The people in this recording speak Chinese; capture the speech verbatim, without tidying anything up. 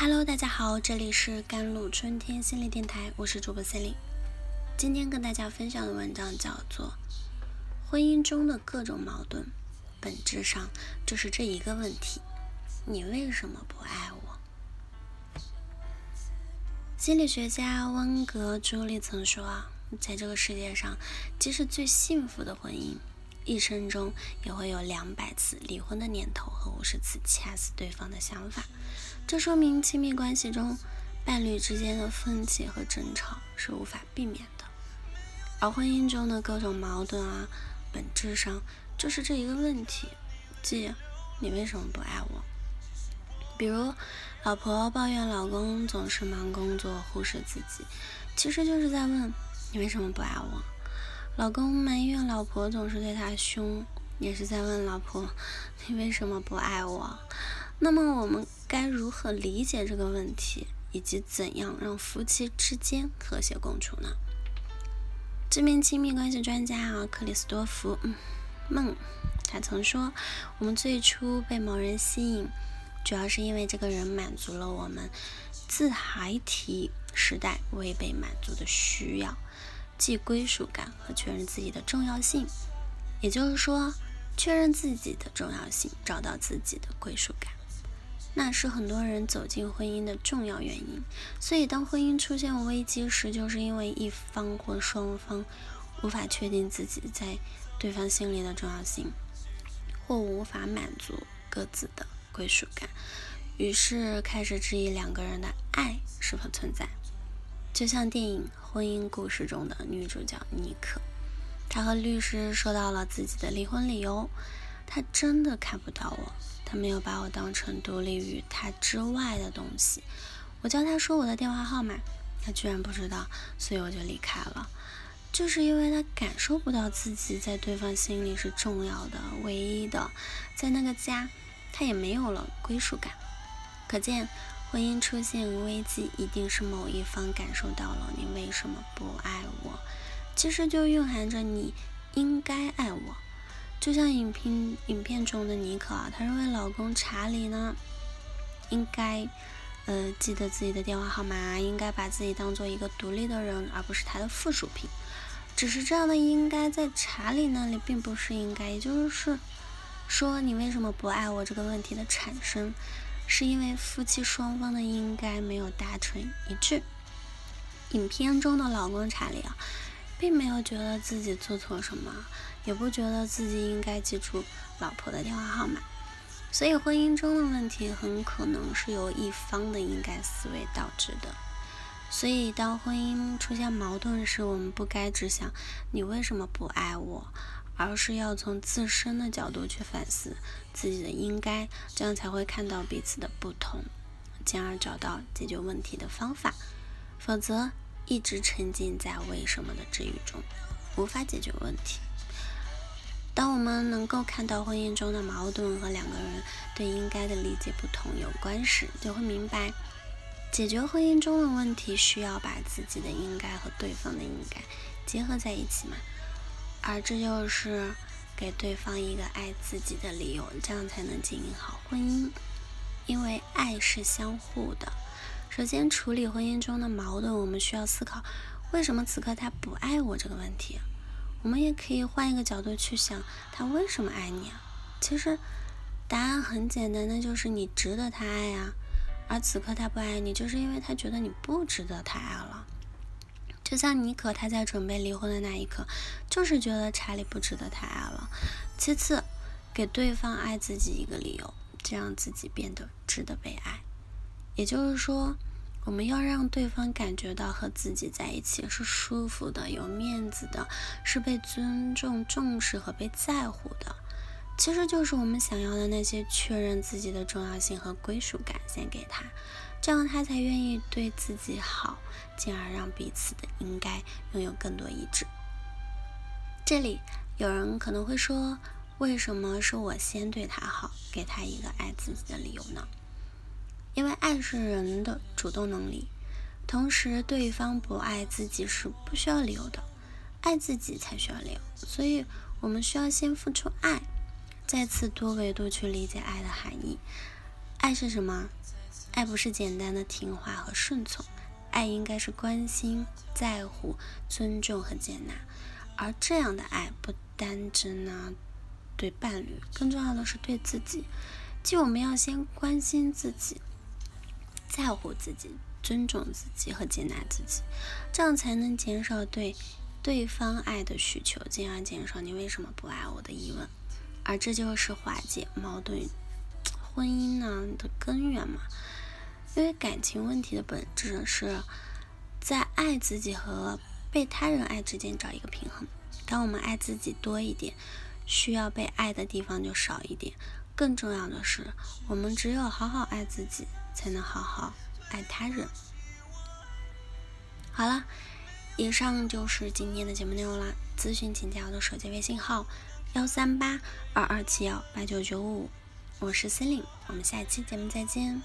Hello， 大家好，这里是甘露春天心理电台，我是主播森林。今天跟大家分享的文章叫做《婚姻中的各种矛盾，本质上就是这一个问题：你为什么不爱我》。心理学家温格·朱利曾说啊，在这个世界上，即使最幸福的婚姻，一生中也会有两百次离婚的念头和五十次掐死对方的想法，这说明亲密关系中伴侣之间的分歧和争吵是无法避免的。而婚姻中的各种矛盾啊，本质上就是这一个问题，即你为什么不爱我？比如老婆抱怨老公总是忙工作忽视自己，其实就是在问你为什么不爱我？老公埋怨老婆总是对他凶，也是在问老婆你为什么不爱我？那么我们该如何理解这个问题，以及怎样让夫妻之间和谐共处呢？知名亲密关系专家啊，克里斯多弗·孟他曾说，我们最初被某人吸引，主要是因为这个人满足了我们自孩提时代未被满足的需要，即归属感和确认自己的重要性。也就是说，确认自己的重要性，找到自己的归属感，那是很多人走进婚姻的重要原因。所以当婚姻出现危机时，就是因为一方或双方无法确定自己在对方心里的重要性，或无法满足各自的归属感，于是开始质疑两个人的爱是否存在。就像电影《婚姻故事》中的女主角妮可，她和律师说到了自己的离婚理由，她真的看不到我，她没有把我当成独立于她之外的东西。我叫她说我的电话号码，她居然不知道，所以我就离开了。就是因为她感受不到自己在对方心里是重要的、唯一的，在那个家，她也没有了归属感。可见婚姻出现危机，一定是某一方感受到了你为什么不爱我，其实就蕴含着你应该爱我。就像影片影片中的妮可啊，她认为老公查理呢应该呃记得自己的电话号码，应该把自己当做一个独立的人，而不是他的附属品。只是这样的应该在查理那里并不是应该，也就是说，你为什么不爱我这个问题的产生，是因为夫妻双方的应该没有达成一致。影片中的老公查理啊，并没有觉得自己做错什么，也不觉得自己应该记住老婆的电话号码。所以婚姻中的问题很可能是由一方的应该思维导致的。所以当婚姻出现矛盾时，我们不该只想你为什么不爱我，而是要从自身的角度去反思自己的应该，这样才会看到彼此的不同，进而找到解决问题的方法。否则一直沉浸在为什么的治愈中，无法解决问题。当我们能够看到婚姻中的矛盾和两个人对应该的理解不同有关时，就会明白解决婚姻中的问题需要把自己的应该和对方的应该结合在一起嘛，而这就是给对方一个爱自己的理由，这样才能经营好婚姻。因为爱是相互的。首先处理婚姻中的矛盾，我们需要思考为什么此刻他不爱我这个问题。我们也可以换一个角度去想，他为什么爱你啊？其实答案很简单，那就是你值得他爱啊。而此刻他不爱你，就是因为他觉得你不值得他爱了。就像妮可，她在准备离婚的那一刻，就是觉得查理不值得她爱了。其次，给对方爱自己一个理由，这样自己变得值得被爱。也就是说，我们要让对方感觉到和自己在一起是舒服的、有面子的，是被尊重、重视和被在乎的。其实就是我们想要的那些确认自己的重要性和归属感先给他，这样他才愿意对自己好，进而让彼此的应该拥有更多一致。这里有人可能会说，为什么是我先对他好，给他一个爱自己的理由呢？因为爱是人的主动能力，同时对方不爱自己是不需要理由的，爱自己才需要理由。所以我们需要先付出爱，再次多维度去理解爱的含义。爱是什么？爱不是简单的听话和顺从，爱应该是关心、在乎、尊重和接纳。而这样的爱不单只呢对伴侣，更重要的是对自己。即我们要先关心自己，在乎自己，尊重自己和接纳自己，这样才能减少对对方爱的需求，进而减少你为什么不爱我的疑问。而这就是化解矛盾婚姻呢的根源嘛。因为感情问题的本质是在爱自己和被他人爱之间找一个平衡。当我们爱自己多一点，需要被爱的地方就少一点。更重要的是，我们只有好好爱自己，才能好好爱他人。好了，以上就是今天的节目内容了。咨询请加我的手机微信号幺三八二二七幺八九九五，我是森林，我们下期节目再见。